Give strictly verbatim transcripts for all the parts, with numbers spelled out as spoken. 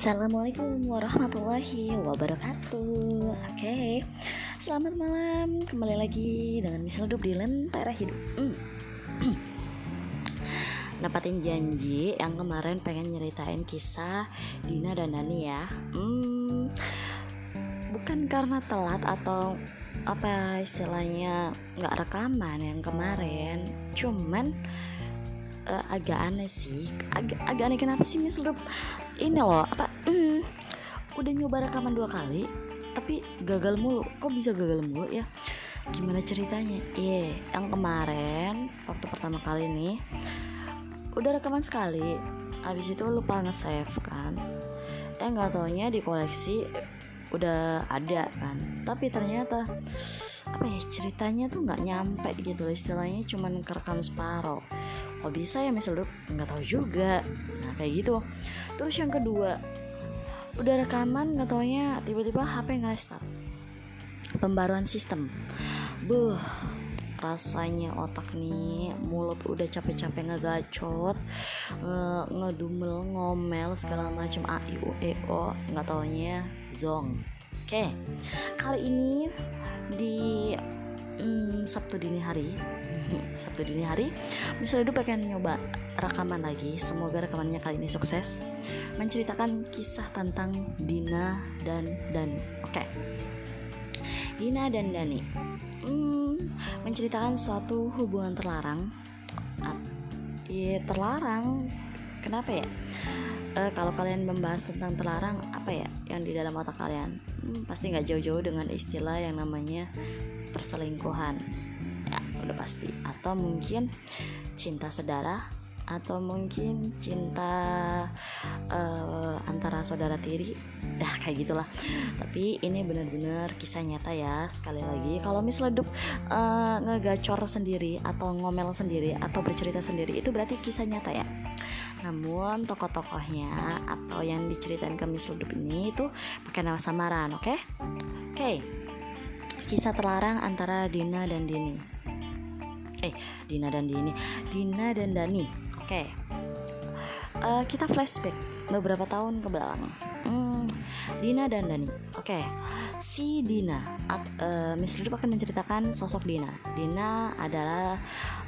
Assalamualaikum warahmatullahi wabarakatuh. Oke, okay. Selamat malam, kembali lagi dengan Miss Ledup di Lentera Hidup. mm. Dapatin janji yang kemarin pengen nyeritain kisah Dina dan Nani ya. mm. Bukan karena telat atau apa istilahnya gak rekaman yang kemarin, cuman Uh, agak aneh sih, Ag- agak aneh kenapa sih Miss Ledup? Ini loh, apa? Mm, udah nyoba rekaman dua kali, tapi gagal mulu. Kok bisa gagal mulu ya? Gimana ceritanya? Iya, yeah, yang kemarin waktu pertama kali nih, udah rekaman sekali, abis itu lupa nge-save kan? Eh nggak taunya di koleksi udah ada kan? Tapi ternyata apa ya ceritanya tuh nggak nyampe gitu loh, istilahnya cuman kerekam separoh. Kok bisa ya Miss Ledup? Nggak tahu juga. Nah kayak gitu. Terus yang kedua, udah rekaman nggak taunya tiba-tiba H P nge-restart. Pembaruan sistem. Buh, rasanya otak nih, mulut udah capek-capek ngegacot, nge- ngedumel, ngomel segala macam a i u e o, nggak taunya zong. Oke, okay. Kali ini di mm, Sabtu dini hari. Sabtu dini hari Miss Ledup pengen nyoba rekaman lagi. Semoga rekamannya kali ini sukses, menceritakan kisah tentang Dina dan Dani. Oke okay. Dina dan Dani hmm, menceritakan suatu hubungan terlarang. Iya, terlarang. Kenapa ya? E, kalau kalian membahas tentang terlarang, apa ya yang di dalam otak kalian? hmm, Pasti gak jauh-jauh dengan istilah yang namanya perselingkuhan, udah pasti, atau mungkin cinta sedara, atau mungkin cinta uh, antara saudara tiri, dah kayak gitulah. Tapi ini benar-benar kisah nyata ya. Sekali lagi, kalau Miss Ledup uh, ngegacor sendiri atau ngomel sendiri atau bercerita sendiri, itu berarti kisah nyata ya. Namun tokoh-tokohnya atau yang diceritain ke Miss Ledup ini itu pakai nama samaran, oke? Okay? Oke, okay. Kisah terlarang antara Dina dan Dini. Eh, Dina dan Dini, Dina dan Dani. Oke, okay. uh, kita flashback beberapa tahun ke belakang. Hmm, Dina dan Dani. Oke, okay. Si Dina, uh, Miss Ledup akan menceritakan sosok Dina. Dina adalah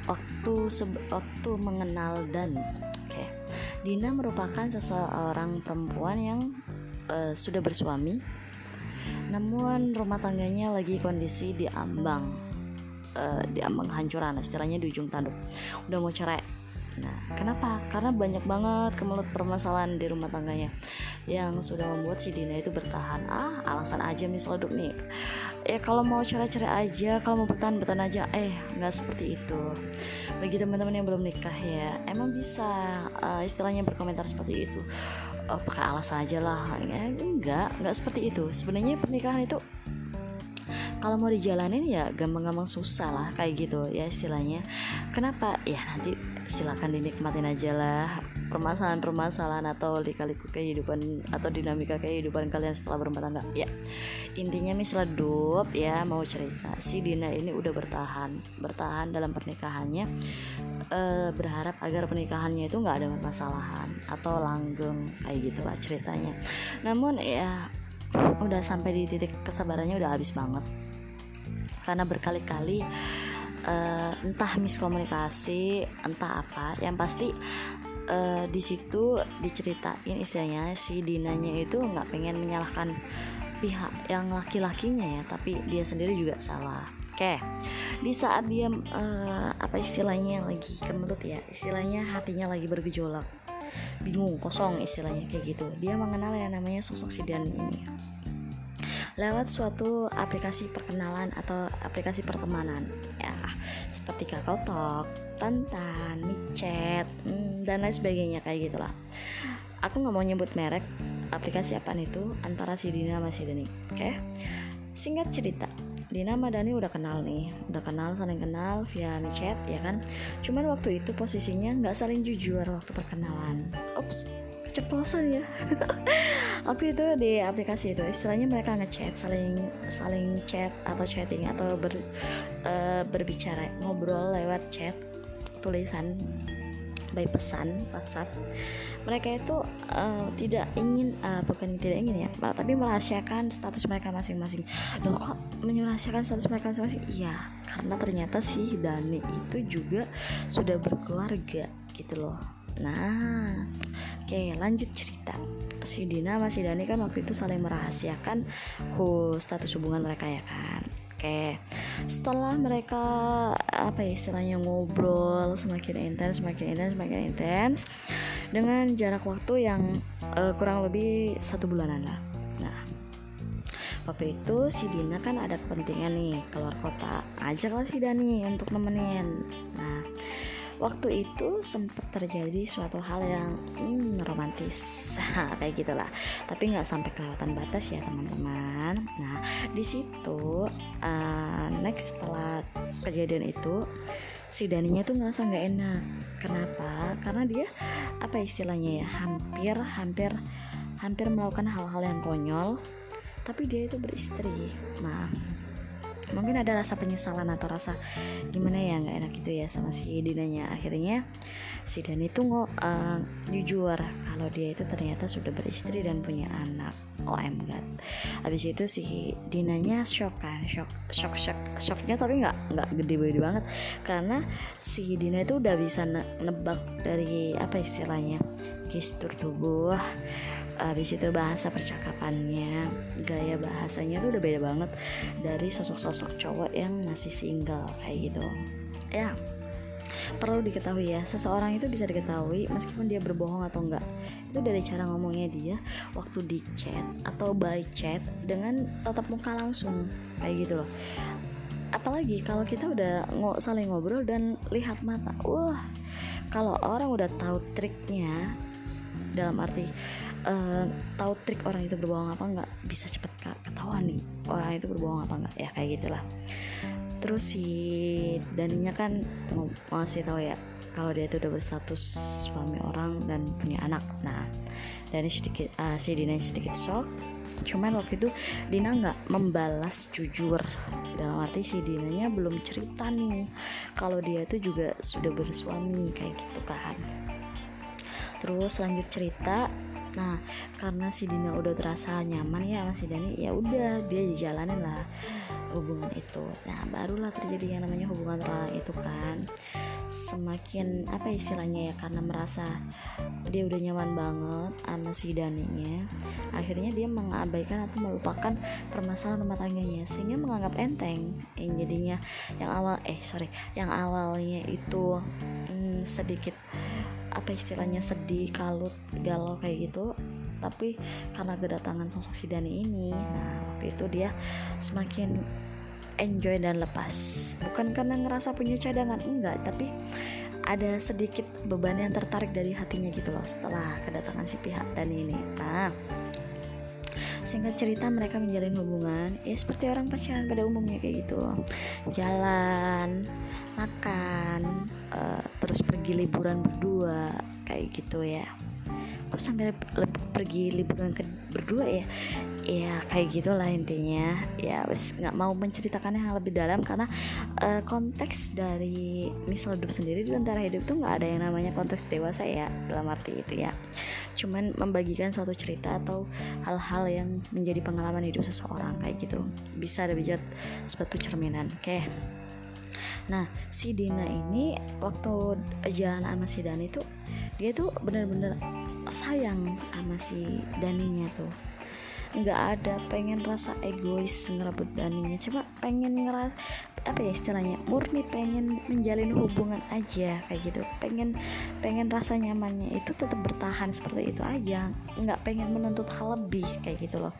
waktu sebe- waktu mengenal Dani. Oke, okay. Dina merupakan seseorang perempuan yang uh, sudah bersuami, namun rumah tangganya lagi kondisi diambang. Uh, dia menghancuran, istilahnya di ujung tanduk, udah mau cerai. Nah, kenapa? Karena banyak banget kemelut permasalahan di rumah tangganya yang sudah membuat si Dina itu bertahan. Ah, alasan aja Miss Ledup nih. Eh, kalau mau cerai-cerai aja, kalau mau bertahan-bertahan aja. Eh, nggak seperti itu. Bagi teman-teman yang belum nikah ya, emang bisa uh, istilahnya berkomentar seperti itu. Uh, pakai alasan aja lah. Eh, enggak, nggak seperti itu. Sebenarnya pernikahan itu kalau mau dijalanin ya gampang-gampang susah lah, kayak gitu ya istilahnya. Kenapa? Ya nanti silakan dinikmatin aja lah permasalahan-permasalahan atau lika-liku kehidupan atau dinamika kehidupan kalian setelah berumah tangga. Ya intinya Miss Ledup ya mau cerita si Dina ini udah bertahan bertahan dalam pernikahannya, e, berharap agar pernikahannya itu nggak ada permasalahan atau langgeng, kayak gitulah ceritanya. Namun ya udah sampai di titik kesabarannya udah habis banget, karena berkali-kali uh, entah miskomunikasi entah apa, yang pasti uh, di situ diceritain istilahnya si Dinanya itu nggak pengen menyalahkan pihak yang laki-lakinya ya, tapi dia sendiri juga salah. Oke, okay. Di saat dia uh, apa istilahnya lagi kemelut ya, istilahnya hatinya lagi bergejolak, bingung, kosong istilahnya kayak gitu, dia mengenal yang namanya sosok si Dani ini lewat suatu aplikasi perkenalan atau aplikasi pertemanan ya, seperti Kakao Talk, Tantan, MiChat, hmm, dan lain sebagainya kayak gitulah. Aku nggak mau nyebut merek aplikasi apaan itu antara si Dina sama si Dani. Oke, okay? Singkat cerita, Dina sama Dani udah kenal nih, udah kenal, saling kenal via MiChat ya kan. Cuman waktu itu posisinya nggak saling jujur waktu perkenalan. Ups, keceplosan ya. Waktu itu di aplikasi itu istilahnya mereka ngechat, saling saling chat atau chatting atau ber, e, berbicara, ngobrol lewat chat tulisan by pesan WhatsApp. Mereka itu uh, tidak ingin uh, bukan tidak ingin ya, malah, tapi merahasiakan status mereka masing-masing. Loh, kok merahasiakan status mereka masing-masing? Iya, karena ternyata si Dani itu juga sudah berkeluarga gitu loh. Nah, oke, lanjut cerita. Si Dina sama si Dani kan waktu itu saling merahasiakan oh, status hubungan mereka ya kan. Oke, setelah mereka apa ya istilahnya ngobrol semakin intens, semakin intens, semakin intens dengan jarak waktu yang uh, kurang lebih satu bulanan lah. Nah, waktu itu si Dina kan ada kepentingan nih keluar kota, ajaklah si Dani untuk nemenin. Nah, waktu itu sempat terjadi suatu hal yang hmm, romantis kayak gitulah, tapi nggak sampai kelewatan batas ya teman-teman. Nah di situ uh, next setelah kejadian itu si Daninya tuh ngerasa nggak enak. Kenapa? Karena dia apa istilahnya ya hampir hampir hampir melakukan hal-hal yang konyol, tapi dia itu beristri. Nah, mungkin ada rasa penyesalan atau rasa gimana ya nggak enak gitu ya sama si Dinanya. Akhirnya si Dani tuh nggak uh, jujur kalau dia itu ternyata sudah beristri dan punya anak. O M G. Habis itu si Dinanya shock kan, shock, shock, shock, shocknya tapi nggak nggak gede-gede banget karena si Dina itu udah bisa nebak dari apa istilahnya gestur tubuh. Habis itu bahasa percakapannya, gaya bahasanya tuh udah beda banget dari sosok-sosok cowok yang masih single kayak gitu. Ya, perlu diketahui ya, seseorang itu bisa diketahui meskipun dia berbohong atau enggak. Itu dari cara ngomongnya dia waktu di chat atau by chat dengan tatap muka langsung kayak gitu loh. Apalagi kalau kita udah ngo- saling ngobrol dan lihat mata. Wah, kalau orang udah tahu triknya dalam arti Uh, tahu trik orang itu berbohong apa enggak, bisa cepet ketahuan nih orang itu berbohong apa enggak ya kayak gitulah. Terus si Daninya kan mau ngasih tahu ya kalau dia itu udah berstatus suami orang dan punya anak. Nah, Dani sedikit uh, si Dina sedikit shock. Cuman waktu itu Dina nggak membalas jujur, dalam arti si Dinanya belum cerita nih kalau dia itu juga sudah bersuami kayak gitu kan. Terus lanjut cerita. Nah, karena si Dina udah terasa nyaman ya sama si Dani, ya udah dia jalanin lah hubungan itu. Nah, barulah terjadi yang namanya hubungan terlarang itu kan. Semakin apa istilahnya ya, karena merasa dia udah nyaman banget sama si Daninya, akhirnya dia mengabaikan atau melupakan permasalahan rumah tangganya sehingga menganggap enteng. Yang jadinya yang awal eh sorry, yang awalnya itu hmm, sedikit apa istilahnya sedih, kalut, galau kayak gitu, tapi karena kedatangan sosok si Dani ini, nah waktu itu dia semakin enjoy dan lepas. Bukan karena ngerasa punya cadangan, enggak, tapi ada sedikit beban yang tertarik dari hatinya gitu loh setelah kedatangan si pihak Dani ini. Nah, singkat cerita mereka menjalin hubungan ya seperti orang pacaran pada umumnya kayak gitu, jalan, makan, uh, terus pergi liburan berdua kayak gitu ya. Kok sampai le- pergi liburan ke- berdua ya ya kayak gitulah intinya ya. Wes nggak mau menceritakannya yang lebih dalam karena uh, konteks dari misal hidup sendiri di antara hidup tuh nggak ada yang namanya konteks dewasa ya dalam arti itu ya, cuman membagikan suatu cerita atau hal-hal yang menjadi pengalaman hidup seseorang kayak gitu, bisa dijadikan suatu cerminan. Oke, nah si Dina ini waktu jalan sama si Dani tuh dia tuh benar-benar sayang sama si Daninya tuh, nggak ada pengen rasa egois ngerebut Daninya, cuma pengen ngeras apa ya istilahnya murni pengen menjalin hubungan aja kayak gitu, pengen pengen rasa nyamannya itu tetap bertahan seperti itu aja, nggak pengen menuntut hal lebih kayak gitu loh.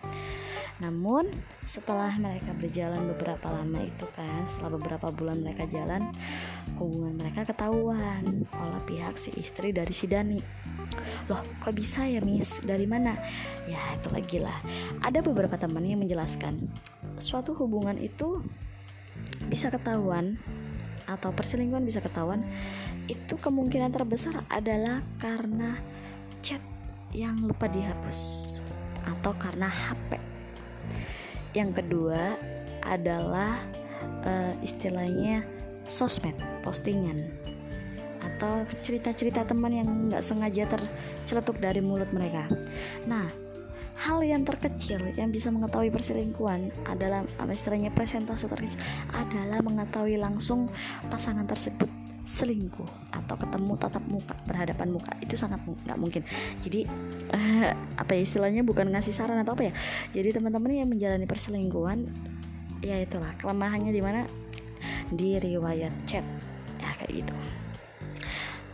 Namun setelah mereka berjalan beberapa lama itu kan, setelah beberapa bulan mereka jalan, hubungan mereka ketahuan oleh pihak si istri dari si Dani. Loh, kok bisa ya miss? Dari mana? Ya itu lagi lah, ada beberapa teman yang menjelaskan suatu hubungan itu bisa ketahuan atau perselingkuhan bisa ketahuan itu kemungkinan terbesar adalah karena chat yang lupa dihapus atau karena H P. Yang kedua adalah uh, istilahnya sosmed, postingan atau cerita-cerita teman yang nggak sengaja terceletuk dari mulut mereka. Nah, hal yang terkecil yang bisa mengetahui perselingkuhan adalah, istilahnya persentase terkecil, adalah mengetahui langsung pasangan tersebut selingkuh atau ketemu tatap muka, berhadapan muka. Itu sangat nggak mungkin. Jadi eh, apa istilahnya, bukan ngasih saran atau apa ya. Jadi teman-teman yang menjalani perselingkuhan, ya itulah kelemahannya di mana, di riwayat chat ya kayak gitu.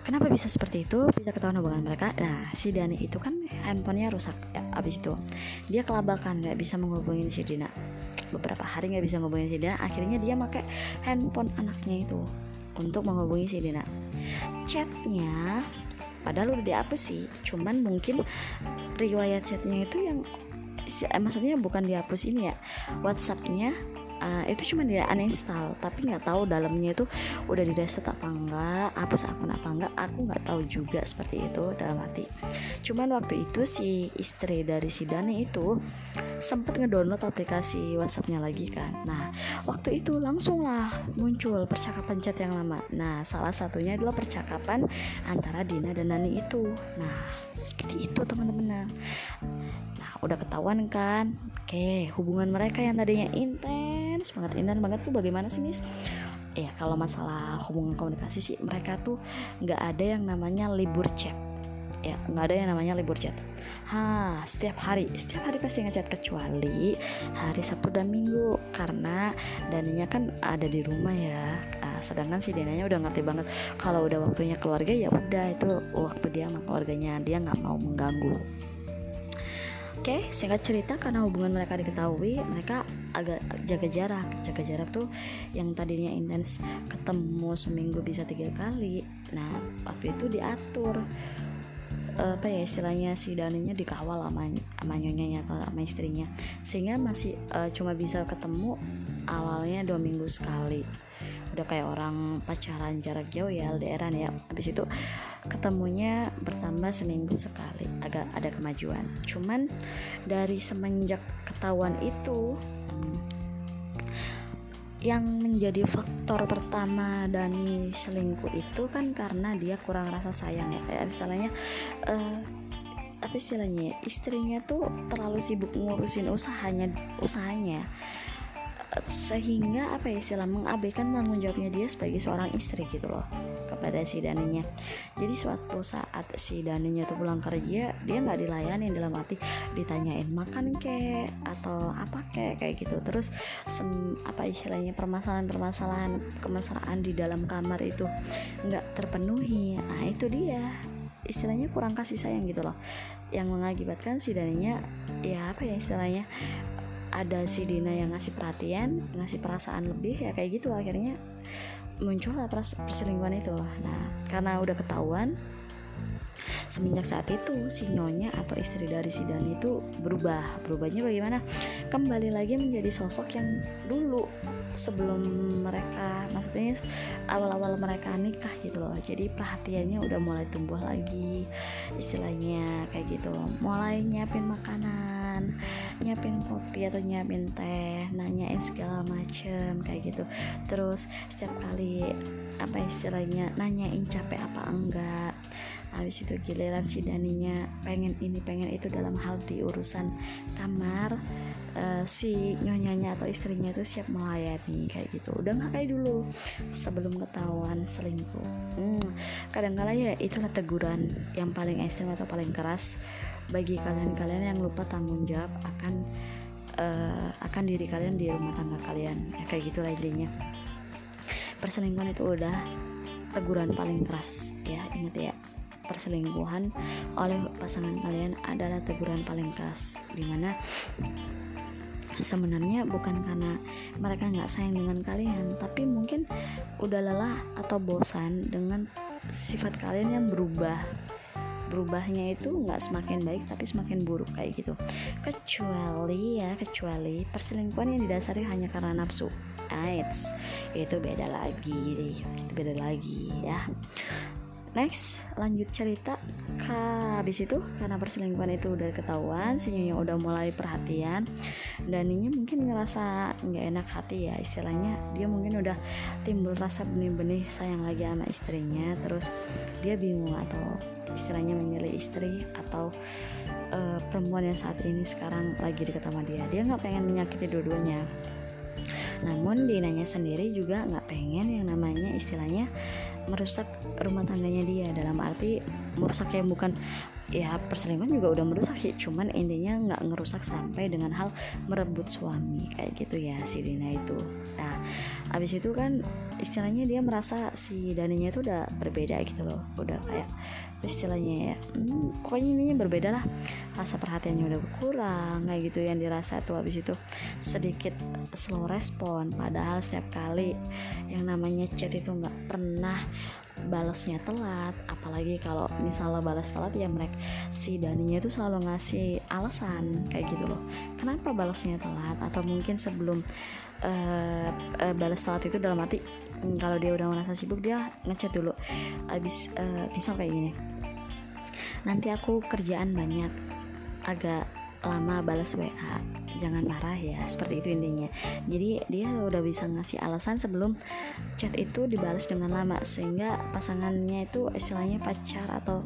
Kenapa bisa seperti itu? Bisa ketahuan hubungan mereka. Nah, si Dani itu kan handphonenya rusak ya, abis itu dia kelabakan, gak bisa menghubungin si Dina. Beberapa hari gak bisa menghubungin si Dina. Akhirnya dia pakai handphone anaknya itu untuk menghubungi si Dina. Chatnya padahal udah dihapus sih, cuman mungkin riwayat chatnya itu yang, maksudnya bukan dihapus ini ya, WhatsAppnya Uh, itu cuma dia uninstall, tapi nggak tahu dalamnya itu udah di reset apa enggak, hapus akun apa enggak, aku nggak tahu juga seperti itu. Dalam arti cuman waktu itu si istri dari si Dani itu sempet ngedownload aplikasi WhatsAppnya lagi kan. Nah, waktu itu langsung lah muncul percakapan chat yang lama. Nah, salah satunya adalah percakapan antara Dina dan Dani itu. Nah, seperti itu teman-teman. Nah, udah ketahuan kan. Oke, hubungan mereka yang tadinya intens banget, intens banget tuh bagaimana sih Miss? Ya kalau masalah hubungan komunikasi sih mereka tuh nggak ada yang namanya libur chat. Ya nggak ada yang namanya libur chat. Ha, setiap hari, setiap hari pasti ngechat kecuali hari Sabtu dan Minggu, karena Daninya kan ada di rumah ya. Uh, sedangkan si Denanya udah ngerti banget kalau udah waktunya keluarga ya udah, itu waktu dia sama keluarganya, dia nggak mau mengganggu. Oke, okay, singkat cerita karena hubungan mereka diketahui, mereka agak jaga jarak. Jaga jarak tuh yang tadinya intens ketemu seminggu bisa tiga kali. Nah, waktu itu diatur apa ya istilahnya, si Daninya dikawal sama sama nyonyanya atau sama istrinya, sehingga masih uh, cuma bisa ketemu awalnya dua minggu sekali. Udah kayak orang pacaran jarak jauh ya, L D R-an ya. Habis itu ketemunya bertambah seminggu sekali, agak ada kemajuan. Cuman dari semenjak ketahuan itu, yang menjadi faktor pertama Dani selingkuh itu kan karena dia kurang rasa sayang ya, kayak istilahnya uh, apa istilahnya istrinya tuh terlalu sibuk ngurusin usahanya usahanya sehingga apa ya istilah mengabaikan tanggung jawabnya dia sebagai seorang istri gitu loh kepada si Daninya. Jadi suatu saat si Daninya tuh pulang kerja, dia nggak dilayani, dalam arti ditanyain makan kek atau apa kek kayak gitu. Terus sem, apa istilahnya permasalahan-permasalahan kemesraan di dalam kamar itu nggak terpenuhi. Nah itu dia istilahnya kurang kasih sayang gitu loh, yang mengakibatkan si Daninya ya apa ya istilahnya ada si Dina yang ngasih perhatian, ngasih perasaan lebih ya kayak gitu. Akhirnya muncullah perselingkuhan itu. Nah, karena udah ketahuan, semenjak saat itu si nyonya atau istri dari si Dani itu berubah. Berubahnya bagaimana? Kembali lagi menjadi sosok yang dulu sebelum mereka, maksudnya awal-awal mereka nikah gitu loh. Jadi perhatiannya udah mulai tumbuh lagi, istilahnya kayak gitu. Mulai nyiapin makanan, nyiapin kopi atau nyiapin teh, nanyain segala macem kayak gitu. Terus setiap kali apa istilahnya nanyain capek apa enggak. Habis itu giliran si Daninya pengen ini pengen itu dalam hal di urusan kamar, uh, si nyonyanya atau istrinya itu siap melayani kayak gitu. Udah gak kayak dulu sebelum ketahuan selingkuh. hmm, Kadang-kadang ya itulah teguran yang paling ekstrem atau paling keras bagi kalian-kalian yang lupa tanggung jawab akan uh, akan diri kalian di rumah tangga kalian ya, kayak gitu lah intinya. Perselingkuhan itu udah teguran paling keras ya, ingat ya, perselingkuhan oleh pasangan kalian adalah teguran paling keras, dimana sebenarnya bukan karena mereka nggak sayang dengan kalian, tapi mungkin udah lelah atau bosan dengan sifat kalian yang berubah. Berubahnya itu nggak semakin baik tapi semakin buruk kayak gitu. Kecuali ya, kecuali perselingkuhan yang didasari hanya karena nafsu, AIDS itu beda lagi, itu beda lagi ya. Next, lanjut cerita. Habis itu karena perselingkuhan itu udah ketahuan, si Nyonya udah mulai perhatian, dan Nyonya mungkin ngerasa gak enak hati ya, istilahnya dia mungkin udah timbul rasa benih-benih sayang lagi sama istrinya. Terus dia bingung atau istilahnya memilih istri atau uh, perempuan yang saat ini sekarang lagi deket sama dia. Dia gak pengen menyakiti dua-duanya, namun Dinanya sendiri juga gak pengen yang namanya istilahnya merusak rumah tangganya dia, dalam arti merusak yang bukan ya, perselingkuhan juga udah merusak sih, cuman intinya nggak ngerusak sampai dengan hal merebut suami kayak gitu ya si Dina itu. Nah abis itu kan istilahnya dia merasa si Daninya itu udah berbeda gitu loh, udah kayak istilahnya ya hmm, pokoknya ininya berbeda lah, rasa perhatiannya udah berkurang kayak gitu yang dirasa tuh. Abis itu sedikit slow respon, padahal setiap kali yang namanya chat itu nggak pernah balasnya telat, apalagi kalau misalnya balas telat ya mereka si Daninya tuh selalu ngasih alasan kayak gitu loh kenapa balasnya telat, atau mungkin sebelum uh, uh, balas telat itu dalam arti um, kalau dia udah merasa sibuk dia ngechat dulu abis uh, misal kayak gini, nanti aku kerjaan banyak agak lama balas W A, jangan marah ya, seperti itu intinya. Jadi dia udah bisa ngasih alasan sebelum chat itu dibalas dengan lama, sehingga pasangannya itu istilahnya pacar atau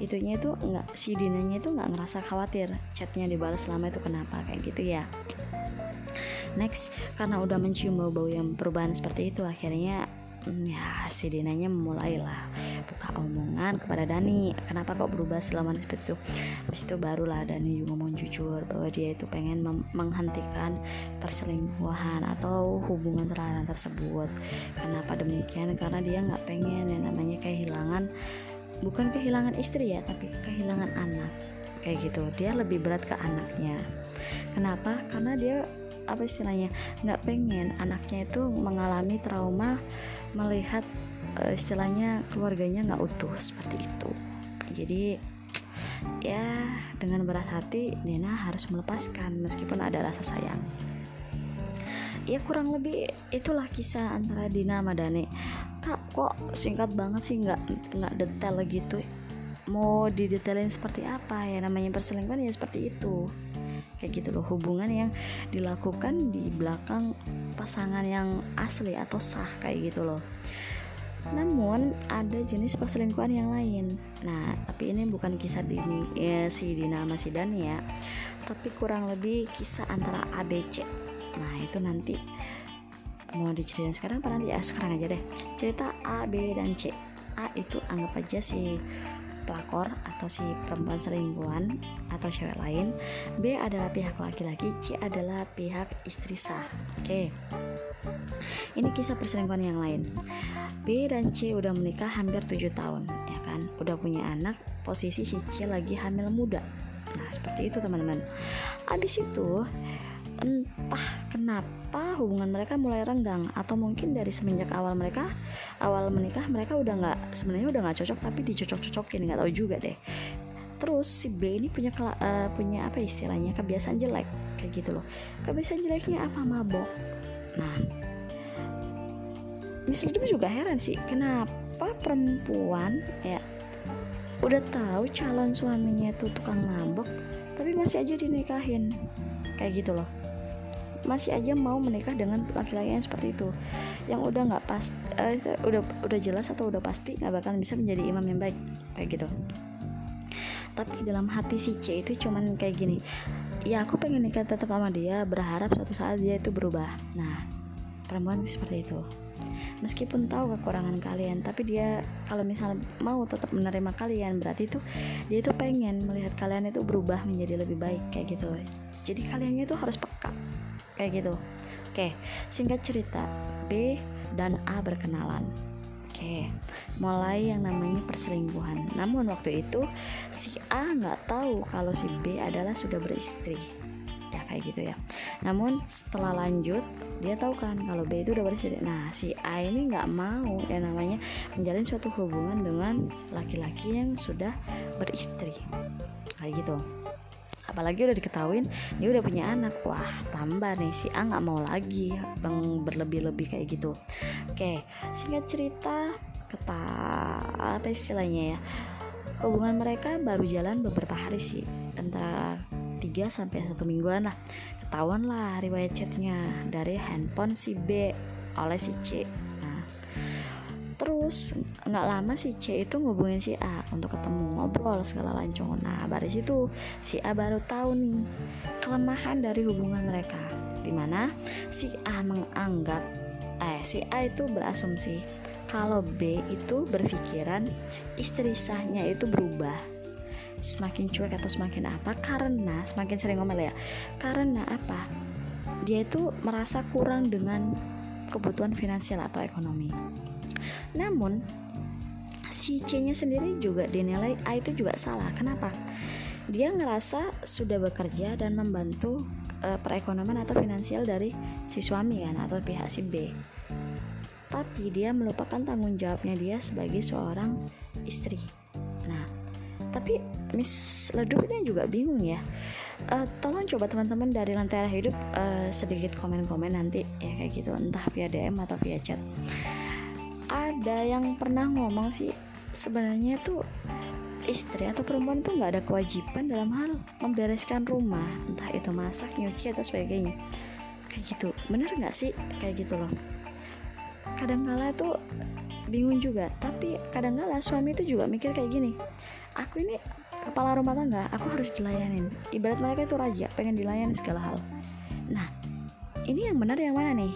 itunya itu nggak, si Dinanya itu nggak ngerasa khawatir chatnya dibalas lama itu kenapa kayak gitu ya. Next, karena udah mencium bau-bau yang perubahan seperti itu, akhirnya ya si Dinanya mulailah buka omongan kepada Dani, kenapa kok berubah selama seperti itu. Habis itu barulah Dani ngomong jujur bahwa dia itu pengen mem- menghentikan perselingkuhan atau hubungan terlarang tersebut. Kenapa demikian? Karena dia nggak pengen yang namanya kehilangan, bukan kehilangan istri ya, tapi kehilangan anak kayak gitu. Dia lebih berat ke anaknya. Kenapa? Karena dia apa istilahnya nggak pengen anaknya itu mengalami trauma melihat e, istilahnya keluarganya nggak utuh seperti itu. Jadi ya dengan berat hati Dina harus melepaskan meskipun ada rasa sayang. Ya kurang lebih itulah kisah antara Dina sama Dani. Kak, kok singkat banget sih, nggak nggak detail gitu. Mau didetailin seperti apa ya, namanya perselingkuhan ya seperti itu. Kayak gitu loh, hubungan yang dilakukan di belakang pasangan yang asli atau sah kayak gitu loh. Namun ada jenis perselingkuhan yang lain. Nah tapi ini bukan kisah Dini, ya, si Dina sama si Dani ya, tapi kurang lebih kisah antara A B C. Nah itu nanti mau diceritain sekarang apa nanti ya? Sekarang aja deh, cerita A, B, dan C. A itu anggap aja si pelakor atau si perempuan selingkuhan atau cewek lain. B adalah pihak laki-laki. C adalah pihak istri sah. Oke, ini kisah perselingkuhan yang lain. B dan C udah menikah hampir tujuh tahun, ya kan, udah punya anak. Posisi si C lagi hamil muda. Nah seperti itu teman-teman. Abis itu entah kenapa hubungan mereka mulai renggang, atau mungkin dari semenjak awal mereka awal menikah mereka udah nggak, sebenarnya udah nggak cocok tapi dicocok-cocokin, nggak tahu juga deh. Terus si B ini punya uh, punya apa istilahnya kebiasaan jelek kayak gitu loh. Kebiasaan jeleknya apa? Mabok. Nah Miss Lidum juga heran sih kenapa perempuan ya udah tahu calon suaminya tuh tukang mabok tapi masih aja dinikahin kayak gitu loh, masih aja mau menikah dengan laki-laki yang seperti itu, yang udah nggak pas, uh, udah udah jelas atau udah pasti nggak bakal bisa menjadi imam yang baik kayak gitu. Tapi dalam hati si C itu cuman kayak gini, ya aku pengen nikah tetap sama dia, berharap suatu saat dia itu berubah. Nah perempuan seperti itu, meskipun tahu kekurangan kalian, tapi dia kalau misalnya mau tetap menerima kalian, berarti itu dia itu pengen melihat kalian itu berubah menjadi lebih baik kayak gitu. Jadi kaliannya itu harus peka kayak gitu. Oke, singkat cerita B dan A berkenalan. Oke, mulai yang namanya perselingkuhan. Namun waktu itu si A nggak tahu kalau si B adalah sudah beristri, ya kayak gitu ya. Namun setelah lanjut dia tahu kan kalau B itu udah beristri. Nah si A ini nggak mau yang namanya menjalin suatu hubungan dengan laki-laki yang sudah beristri kayak gitu. Apalagi udah diketahuin dia udah punya anak. Wah tambah nih si A gak mau lagi bang berlebih-lebih kayak gitu. Oke, singkat cerita kata apa istilahnya ya, hubungan mereka baru jalan beberapa hari sih, antara tiga sampai satu mingguan lah. Ketahuan lah riwayat chatnya dari handphone si B oleh si C. Nah, terus nggak lama si C itu ngubungin si A untuk ketemu, ngobrol segala lancong. Nah, dari situ si A baru tahu nih kelemahan dari hubungan mereka, dimana si A menganggap eh si A itu berasumsi kalau B itu berpikiran istri sahnya itu berubah, semakin cuek atau semakin apa, karena semakin sering ngomel ya, karena apa, dia itu merasa kurang dengan kebutuhan finansial atau ekonomi. Namun si C nya sendiri juga dinilai A itu juga salah. Kenapa? Dia ngerasa sudah bekerja dan membantu e, perekonomian atau finansial dari si suami kan, atau pihak si B, tapi dia melupakan tanggung jawabnya dia sebagai seorang istri. Nah, tapi Miss Ledup ini juga bingung ya. Uh, tolong coba teman-teman dari Lentera Hidup uh, sedikit komen-komen nanti ya kayak gitu, entah via D M atau via chat. Ada yang pernah ngomong sih sebenarnya tuh istri atau perempuan tuh nggak ada kewajiban dalam hal membereskan rumah, entah itu masak, nyuci atau sebagainya. Kayak gitu, bener nggak sih kayak gitu loh? Kadang-kala tuh bingung juga, tapi kadang-kala suami itu juga mikir kayak gini. Aku ini kepala rumah tangga, aku harus dilayanin. Ibarat mereka itu raja, pengen dilayani segala hal. Nah, ini yang benar yang mana nih?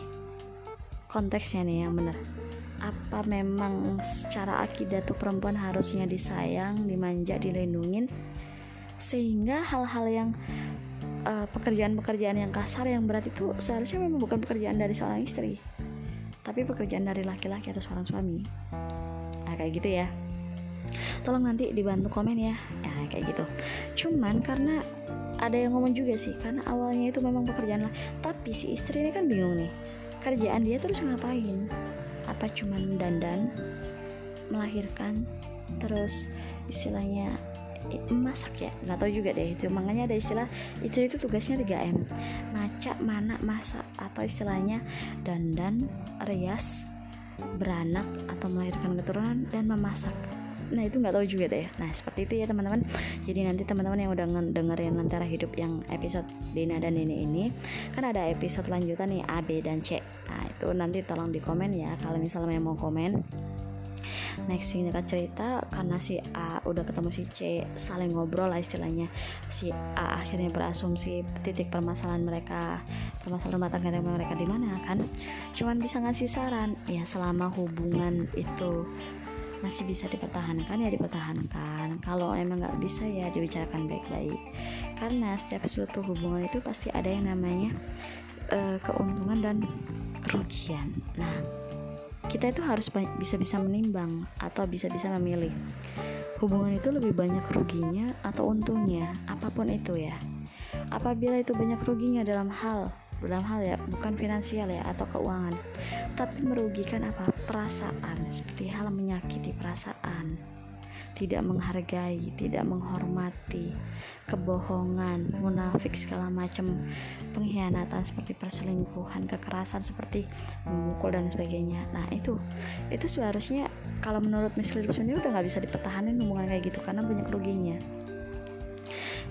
Konteksnya nih yang benar. Apa memang secara akidah tuh perempuan harusnya disayang, dimanja, dilindungin, sehingga hal-hal yang uh, pekerjaan-pekerjaan yang kasar, yang berat itu seharusnya memang bukan pekerjaan dari seorang istri, tapi pekerjaan dari laki-laki atau seorang suami. Nah, kayak gitu ya. Tolong nanti dibantu komen ya. Ya kayak gitu. Cuman karena ada yang ngomong juga sih, karena awalnya itu memang pekerjaan lah, tapi si istri ini kan bingung nih, kerjaan dia terus ngapain? Apa cuman dandan, melahirkan, terus istilahnya masak ya? Gak tau juga deh itu. Makanya ada istilah istri itu tugasnya tiga M, maca, mana, masak, atau istilahnya dandan, rias, beranak atau melahirkan keturunan, dan memasak. Nah itu gak tahu juga deh. Nah seperti itu ya teman-teman. Jadi nanti teman-teman yang udah dengerin Lentera Hidup yang episode Dina dan Nini ini, kan ada episode lanjutan nih A, B, dan C. Nah itu nanti tolong di komen ya, kalau misalnya mau komen. Next singkat cerita, karena si A udah ketemu si C, saling ngobrol lah istilahnya, si A akhirnya berasumsi titik permasalahan mereka, permasalahan rumah tangga mereka di mana kan. Cuman bisa ngasih saran ya, selama hubungan itu masih bisa dipertahankan ya dipertahankan. Kalau emang gak bisa ya dibicarakan baik-baik, karena setiap suatu hubungan itu pasti ada yang namanya uh, keuntungan dan kerugian. Nah, kita itu harus bisa-bisa menimbang atau bisa-bisa memilih. Hubungan itu lebih banyak ruginya atau untungnya, apapun itu ya. Apabila itu banyak ruginya dalam hal dalam hal ya, bukan finansial ya atau keuangan, tapi merugikan apa? Perasaan, seperti hal menyakiti perasaan, tidak menghargai, tidak menghormati, kebohongan, munafik segala macam, pengkhianatan seperti perselingkuhan, kekerasan seperti memukul dan sebagainya. Nah itu itu seharusnya kalau menurut Miss Lidu sendiri udah nggak bisa dipertahankan hubungan kayak gitu, karena banyak ruginya.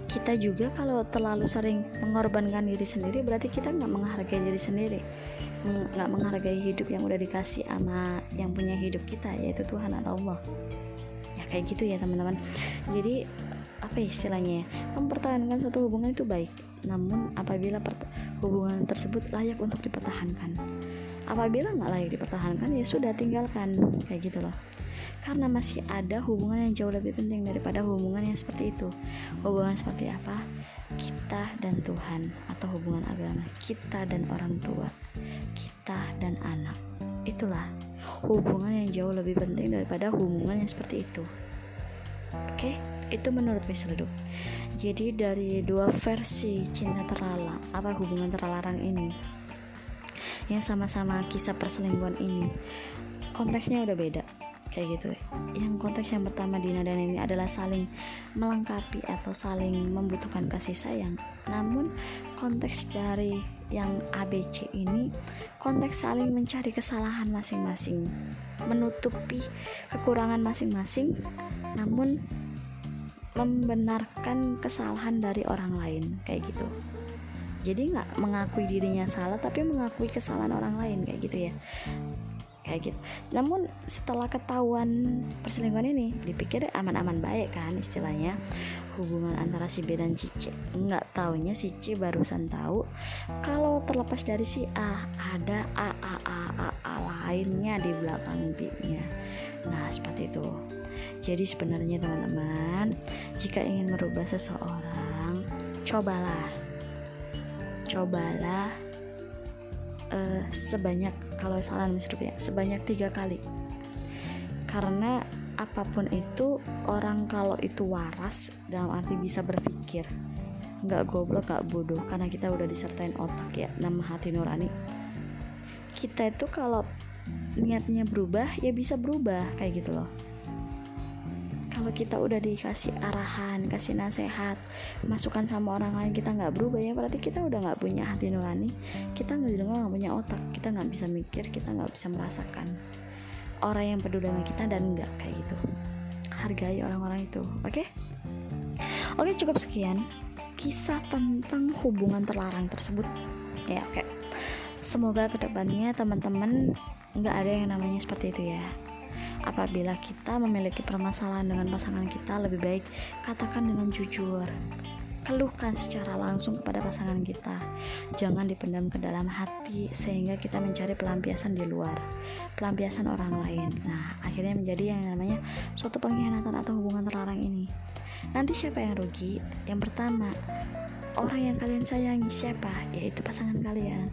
Kita juga kalau terlalu sering mengorbankan diri sendiri, berarti kita nggak menghargai diri sendiri, nggak menghargai hidup yang udah dikasih sama yang punya hidup kita, yaitu Tuhan atau Allah. Ya kayak gitu ya teman-teman. Jadi apa istilahnya? Mempertahankan suatu hubungan itu baik, namun apabila per- hubungan tersebut layak untuk dipertahankan. Apabila nggak layak dipertahankan, ya sudah tinggalkan, kayak gitu loh. Karena masih ada hubungan yang jauh lebih penting daripada hubungan yang seperti itu. Hubungan seperti apa? Kita dan Tuhan, atau hubungan agama, kita dan orang tua, kita dan anak. Itulah hubungan yang jauh lebih penting daripada hubungan yang seperti itu. Oke, itu menurut Miss Ledup. Jadi dari dua versi cinta terlarang, apa hubungan terlarang ini, yang sama-sama kisah perselingkuhan ini, konteksnya udah beda. kayak gitu. Yang konteks yang pertama, Dina dan Neni adalah saling melengkapi atau saling membutuhkan kasih sayang. Namun konteks dari yang A B C ini, konteks saling mencari kesalahan masing-masing, menutupi kekurangan masing-masing, namun membenarkan kesalahan dari orang lain, kayak gitu. Jadi gak mengakui dirinya salah, tapi mengakui kesalahan orang lain, kayak gitu ya, kayak gitu. Namun setelah ketahuan perselingkuhan ini, dipikir aman-aman baik kan istilahnya hubungan antara si B dan si C. Nggak taunya si C barusan tahu kalau terlepas dari si A ada A A A A, A lainnya di belakang B-nya. Nah seperti itu. Jadi sebenarnya teman-teman, jika ingin merubah seseorang, cobalah, cobalah uh, sebanyak kalau saran misalnya sebanyak tiga kali. Karena apapun itu, orang kalau itu waras dalam arti bisa berpikir, nggak goblok, nggak bodoh, karena kita udah disertain otak ya, nama hati nurani kita itu kalau niatnya berubah ya bisa berubah, kayak gitu loh. Kalau kita udah dikasih arahan, kasih nasihat, masukan sama orang lain, kita nggak berubah ya berarti kita udah nggak punya hati nurani, kita nggak dengar, nggak punya otak, kita nggak bisa mikir, kita nggak bisa merasakan orang yang peduli sama kita dan enggak, kayak gitu. Hargai orang-orang itu, oke? Okay? Oke, okay, cukup sekian kisah tentang hubungan terlarang tersebut. Ya, oke. Okay. Semoga kedepannya teman-teman enggak ada yang namanya seperti itu ya. Apabila kita memiliki permasalahan dengan pasangan kita, lebih baik katakan dengan jujur. Keluhkan secara langsung kepada pasangan kita. Jangan dipendam ke dalam hati sehingga kita mencari pelampiasan di luar, pelampiasan orang lain. Nah, akhirnya menjadi yang namanya suatu pengkhianatan atau hubungan terlarang ini. Nanti siapa yang rugi? Yang pertama, orang yang kalian sayangi siapa? Yaitu pasangan kalian.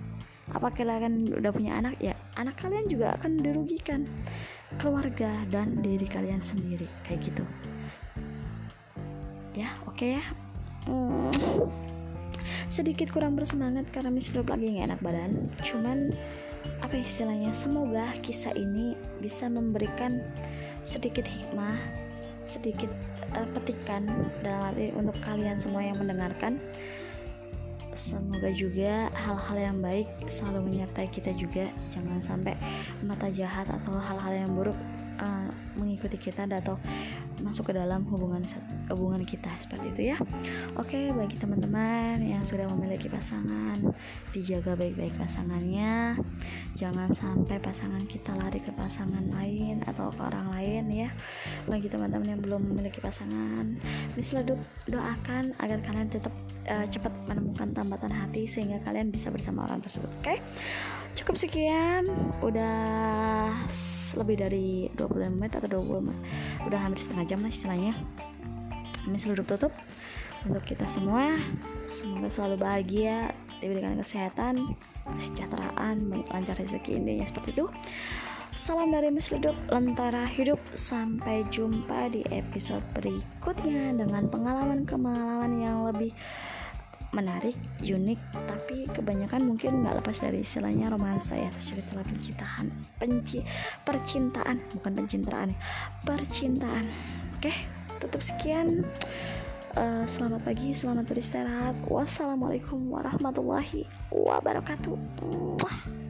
Apakah kalian udah punya anak? Ya, anak kalian juga akan dirugikan, keluarga dan diri kalian sendiri, kayak gitu. Ya, oke okay ya. Hmm, sedikit kurang bersemangat karena Miss Group lagi gak enak badan. Cuman apa istilahnya, semoga kisah ini bisa memberikan sedikit hikmah, sedikit uh, petikan dalam arti untuk kalian semua yang mendengarkan. Semoga juga hal-hal yang baik selalu menyertai kita juga. Jangan sampai mata jahat atau hal-hal yang buruk Uh, mengikuti kita atau masuk ke dalam hubungan hubungan kita, seperti itu ya. Oke, bagi teman-teman yang sudah memiliki pasangan, dijaga baik-baik pasangannya. Jangan sampai pasangan kita lari ke pasangan lain atau ke orang lain ya. Bagi teman-teman yang belum memiliki pasangan, misalnya doakan agar kalian tetap uh, cepat menemukan tambatan hati sehingga kalian bisa bersama orang tersebut. Oke? Cukup sekian, udah lebih dari dua puluh menit atau dua puluh, udah hampir setengah jam lah istilahnya. Ini seluruh tutup untuk kita semua. Semoga selalu bahagia, diberikan kesehatan, kesejahteraan, lancar rezeki, intinya seperti itu. Salam dari Miss Ludup, Lentera Hidup. Sampai jumpa di episode berikutnya dengan pengalaman-pengalaman yang lebih menarik, unik, tapi kebanyakan mungkin gak lepas dari istilahnya romansa ya, cerita percintaan, penci, percintaan, bukan pencintaan, percintaan. Oke, tutup sekian. Uh, selamat pagi, selamat beristirahat. Wassalamualaikum warahmatullahi wabarakatuh.